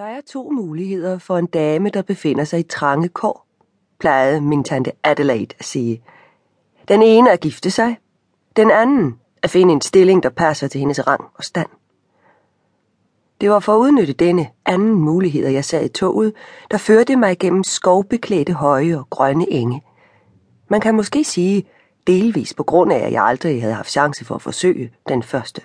Der er to muligheder for en dame, der befinder sig i trange kår, plejede min tante Adelaide at sige. Den ene er at gifte sig, den anden at finde en stilling, der passer til hendes rang og stand. Det var for at udnytte denne anden mulighed, at jeg sad i toget, der førte mig gennem skovbeklædte høje og grønne enge. Man kan måske sige, delvis på grund af, at jeg aldrig havde haft chance for at forsøge den første.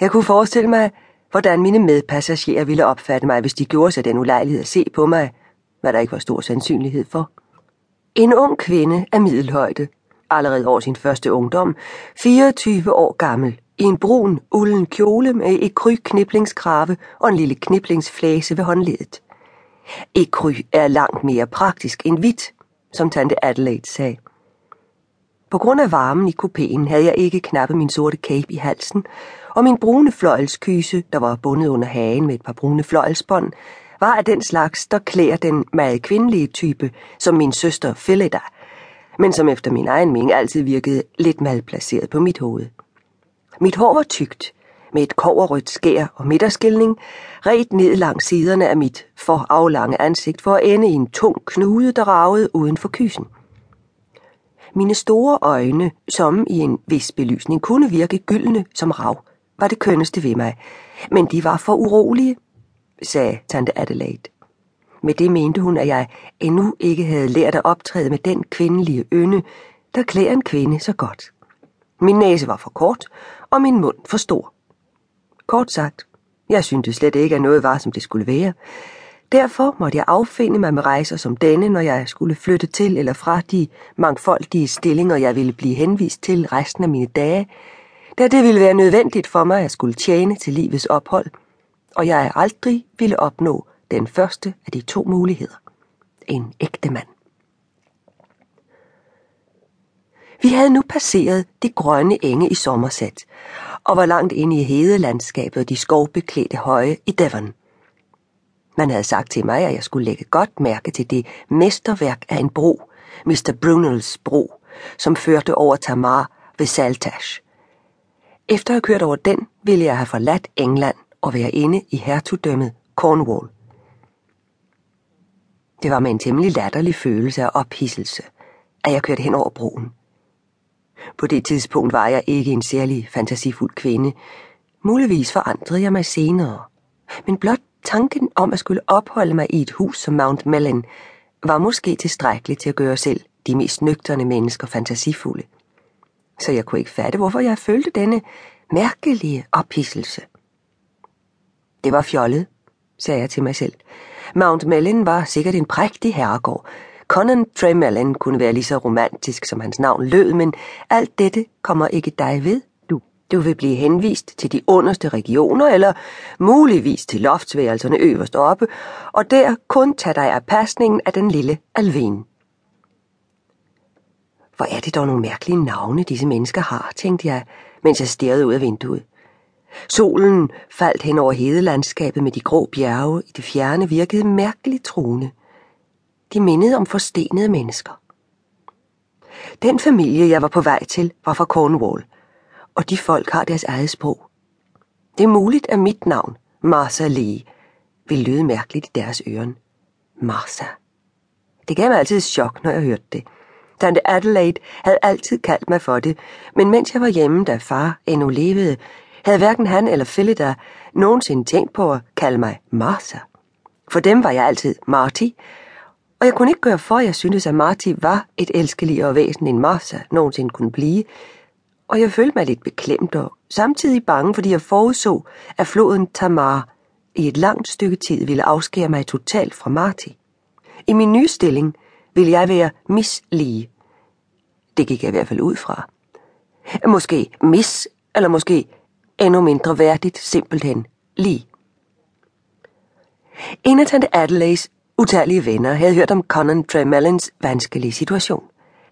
Jeg kunne forestille mig, hvordan mine medpassagerer ville opfatte mig, hvis de gjorde sig den ulejlighed at se på mig, hvad der ikke var stor sandsynlighed for. En ung kvinde af middelhøjde, allerede over sin første ungdom, 24 år gammel, i en brun, ulden kjole med et kry kniplingskrave og en lille kniplingsflæse ved håndledet. Et kry er langt mere praktisk end hvidt, som tante Adelaide sagde. På grund af varmen i kupéen havde jeg ikke knappet min sorte cape i halsen, og min brune fløjelskyse, der var bundet under hagen med et par brune fløjelsbånd, var af den slags, der klæder den meget kvindelige type, som min søster Phyllida, men som efter min egen mening altid virkede lidt malplaceret på mit hoved. Mit hår var tykt, med et kobberrødt skær og midterskilning, redt ned langs siderne af mit for aflange ansigt for at ende i en tung knude, der ragede uden for kysen. Mine store øjne, som i en vis belysning kunne virke gyldne som rav, var det kønneste ved mig, men de var for urolige, sagde tante Adelaide. Med det mente hun, at jeg endnu ikke havde lært at optræde med den kvindelige ynde, der klæder en kvinde så godt. Min næse var for kort, og min mund for stor. Kort sagt, jeg syntes slet ikke, at noget var, som det skulle være. Derfor måtte jeg affinde mig med rejser som denne, når jeg skulle flytte til eller fra de mangfoldige stillinger, jeg ville blive henvist til resten af mine dage, da det ville være nødvendigt for mig, at jeg skulle tjene til livets ophold, og jeg aldrig ville opnå den første af de to muligheder. En ægte mand. Vi havde nu passeret de grønne enge i Somerset, og var langt inde i hedelandskabet og de skovbeklædte høje i Devon. Man havde sagt til mig, at jeg skulle lægge godt mærke til det mesterværk af en bro, Mr. Brunels bro, som førte over Tamar ved Saltash. Efter at have kørt over den, ville jeg have forladt England og være inde i hertugdømmet Cornwall. Det var med en temmelig latterlig følelse af ophidselse, at jeg kørte hen over broen. På det tidspunkt var jeg ikke en særlig fantasifuld kvinde. Muligvis forandrede jeg mig senere, men blot tanken om at skulle opholde mig i et hus som Mount Mellyn var måske tilstrækkeligt til at gøre selv de mest nøgterne mennesker fantasifulde. Så jeg kunne ikke fatte, hvorfor jeg følte denne mærkelige ophidselse. Det var fjollet, sagde jeg til mig selv. Mount Mellyn var sikkert en prægtig herregård. Connan TreMellyn kunne være lige så romantisk, som hans navn lød, men alt dette kommer ikke dig ved. Du vil blive henvist til de underste regioner, eller muligvis til loftsværelserne øverst oppe, og der kun tage dig af pasningen af den lille Alvean. Hvor er det dog nogle mærkelige navne, disse mennesker har, tænkte jeg, mens jeg stirrede ud af vinduet. Solen faldt hen over hedelandskabet med de grå bjerge i det fjerne, virkede mærkeligt truende. De mindede om forstenede mennesker. Den familie, jeg var på vej til, var fra Cornwall, og de folk har deres eget sprog. Det er muligt, at mit navn, Martha Leigh, ville lyde mærkeligt i deres øren. Martha. Det gav mig altid et chok, når jeg hørte det. Tante Adelaide havde altid kaldt mig for det, men mens jeg var hjemme, da far endnu levede, havde hverken han eller Phyllida nogensinde tænkt på at kalde mig Martha. For dem var jeg altid Marty, og jeg kunne ikke gøre for, at jeg syntes, at Marty var et elskeligere væsen end Martha nogensinde kunne blive, og jeg følte mig lidt beklemt og samtidig bange, fordi jeg forudså, at floden Tamar i et langt stykke tid ville afskære mig totalt fra Marty. I min nye stilling ville jeg være Miss Leigh. Det gik jeg i hvert fald ud fra. Måske Miss, eller måske endnu mindre værdigt simpelthen Leigh. En af tante Adelaides utallige venner havde hørt om Connan TreMellyns vanskelige situation.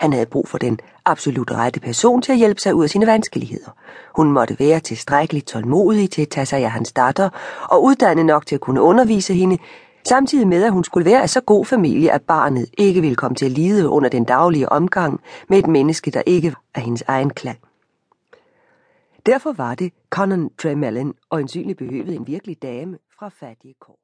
Han havde brug for den absolut rette person til at hjælpe sig ud af sine vanskeligheder. Hun måtte være tilstrækkeligt tålmodig til at tage sig af hans datter og uddanne nok til at kunne undervise hende, samtidig med at hun skulle være af så god familie, at barnet ikke ville komme til at lide under den daglige omgang med et menneske, der ikke var af hendes egen klan. Derfor var det, Connan TreMellyn øjensynligt behøvede en virkelig dame fra fattige kår.